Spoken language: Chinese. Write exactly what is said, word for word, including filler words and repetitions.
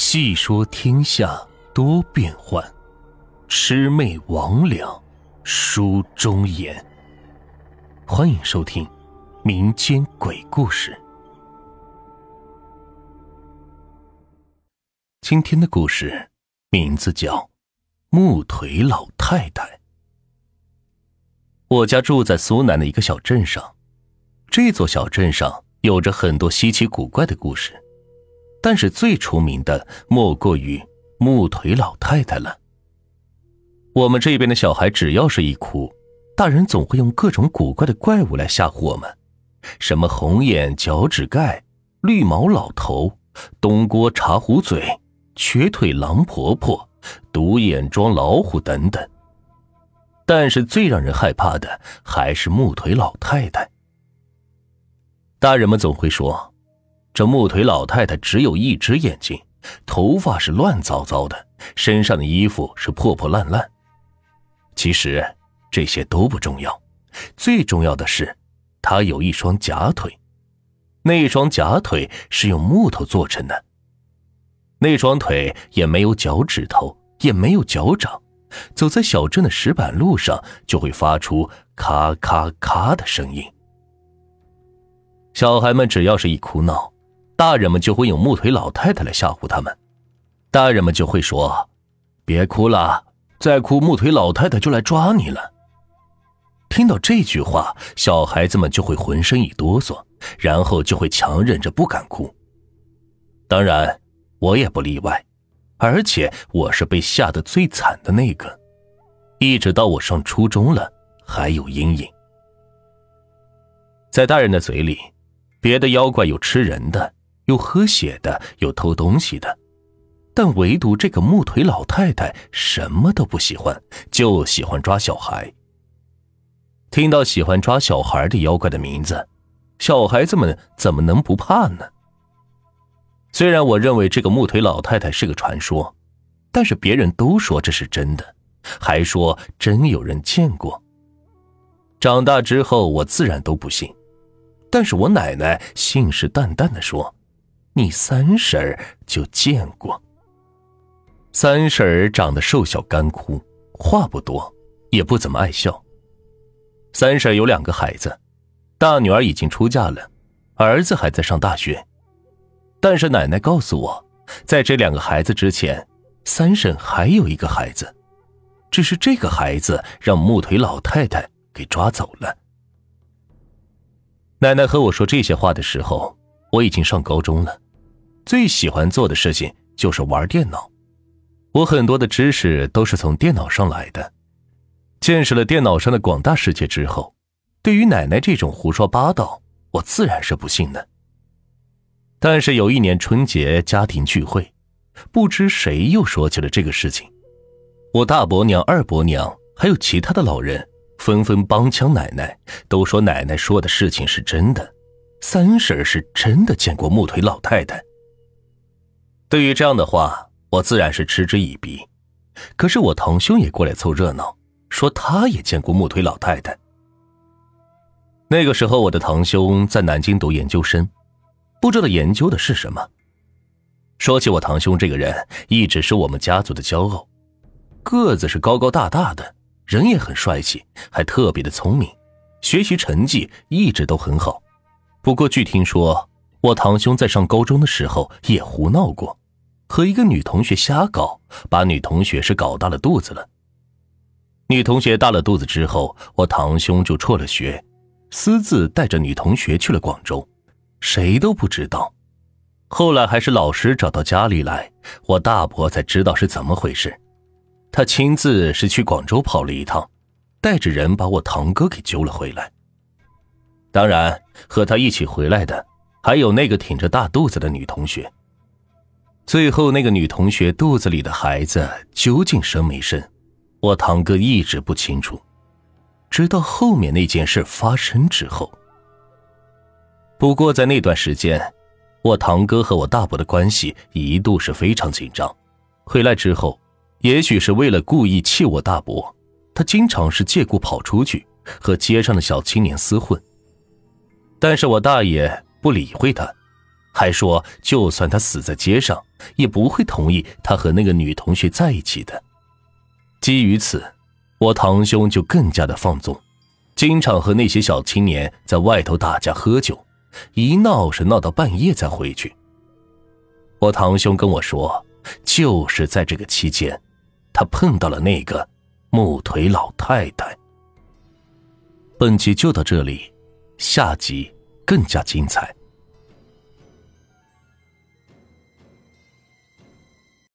细说天下多变幻，魑魅魍魉书中言。欢迎收听民间鬼故事。今天的故事名字叫木腿老太太。我家住在苏南的一个小镇上，这座小镇上有着很多稀奇古怪的故事，但是最出名的莫过于木腿老太太了。我们这边的小孩只要是一哭，大人总会用各种古怪的怪物来吓唬我们，什么红眼脚趾盖、绿毛老头、东郭茶壶嘴、瘸腿狼婆婆、独眼装老虎等等。但是最让人害怕的还是木腿老太太。大人们总会说，这木腿老太太只有一只眼睛，头发是乱糟糟的，身上的衣服是破破烂烂。其实这些都不重要，最重要的是她有一双假腿，那双假腿是用木头做成的。那双腿也没有脚趾头，也没有脚掌，走在小镇的石板路上就会发出咔咔咔的声音。小孩们只要是一哭闹，大人们就会用木腿老太太来吓唬他们。大人们就会说，别哭了，再哭木腿老太太就来抓你了。听到这句话，小孩子们就会浑身一哆嗦，然后就会强忍着不敢哭。当然我也不例外，而且我是被吓得最惨的那个，一直到我上初中了还有阴影。在大人的嘴里，别的妖怪有吃人的，有喝血的，有偷东西的，但唯独这个木腿老太太什么都不喜欢，就喜欢抓小孩。听到喜欢抓小孩的妖怪的名字，小孩子们怎么能不怕呢？虽然我认为这个木腿老太太是个传说，但是别人都说这是真的，还说真有人见过。长大之后我自然都不信，但是我奶奶信誓旦旦地说，你三婶儿就见过。三婶儿长得瘦小干枯，话不多，也不怎么爱笑。三婶儿有两个孩子，大女儿已经出嫁了，儿子还在上大学。但是奶奶告诉我，在这两个孩子之前，三婶还有一个孩子，只是这个孩子让木腿老太太给抓走了。奶奶和我说这些话的时候，我已经上高中了，最喜欢做的事情就是玩电脑。我很多的知识都是从电脑上来的。见识了电脑上的广大世界之后，对于奶奶这种胡说八道，我自然是不信的。但是有一年春节家庭聚会，不知谁又说起了这个事情。我大伯娘、二伯娘还有其他的老人纷纷帮腔奶奶，都说奶奶说的事情是真的，三婶是真的见过木腿老太太。对于这样的话，我自然是嗤之以鼻。可是我堂兄也过来凑热闹，说他也见过木腿老太太。那个时候我的堂兄在南京读研究生，不知道研究的是什么。说起我堂兄这个人，一直是我们家族的骄傲，个子是高高大大的，人也很帅气，还特别的聪明，学习成绩一直都很好。不过据听说，我堂兄在上高中的时候也胡闹过，和一个女同学瞎搞，把女同学是搞大了肚子了。女同学大了肚子之后，我堂兄就辍了学，私自带着女同学去了广州，谁都不知道。后来还是老师找到家里来，我大伯才知道是怎么回事。他亲自是去广州跑了一趟，带着人把我堂哥给揪了回来。当然和他一起回来的还有那个挺着大肚子的女同学。最后那个女同学肚子里的孩子究竟生没生，我堂哥一直不清楚，直到后面那件事发生之后。不过在那段时间，我堂哥和我大伯的关系一度是非常紧张。回来之后，也许是为了故意气我大伯，他经常是借故跑出去和街上的小青年厮混。但是我大爷不理会他，还说就算他死在街上，也不会同意他和那个女同学在一起的。基于此，我堂兄就更加的放纵，经常和那些小青年在外头打架喝酒，一闹是闹到半夜才回去。我堂兄跟我说，就是在这个期间，他碰到了那个木腿老太太。本集就到这里，下集更加精彩。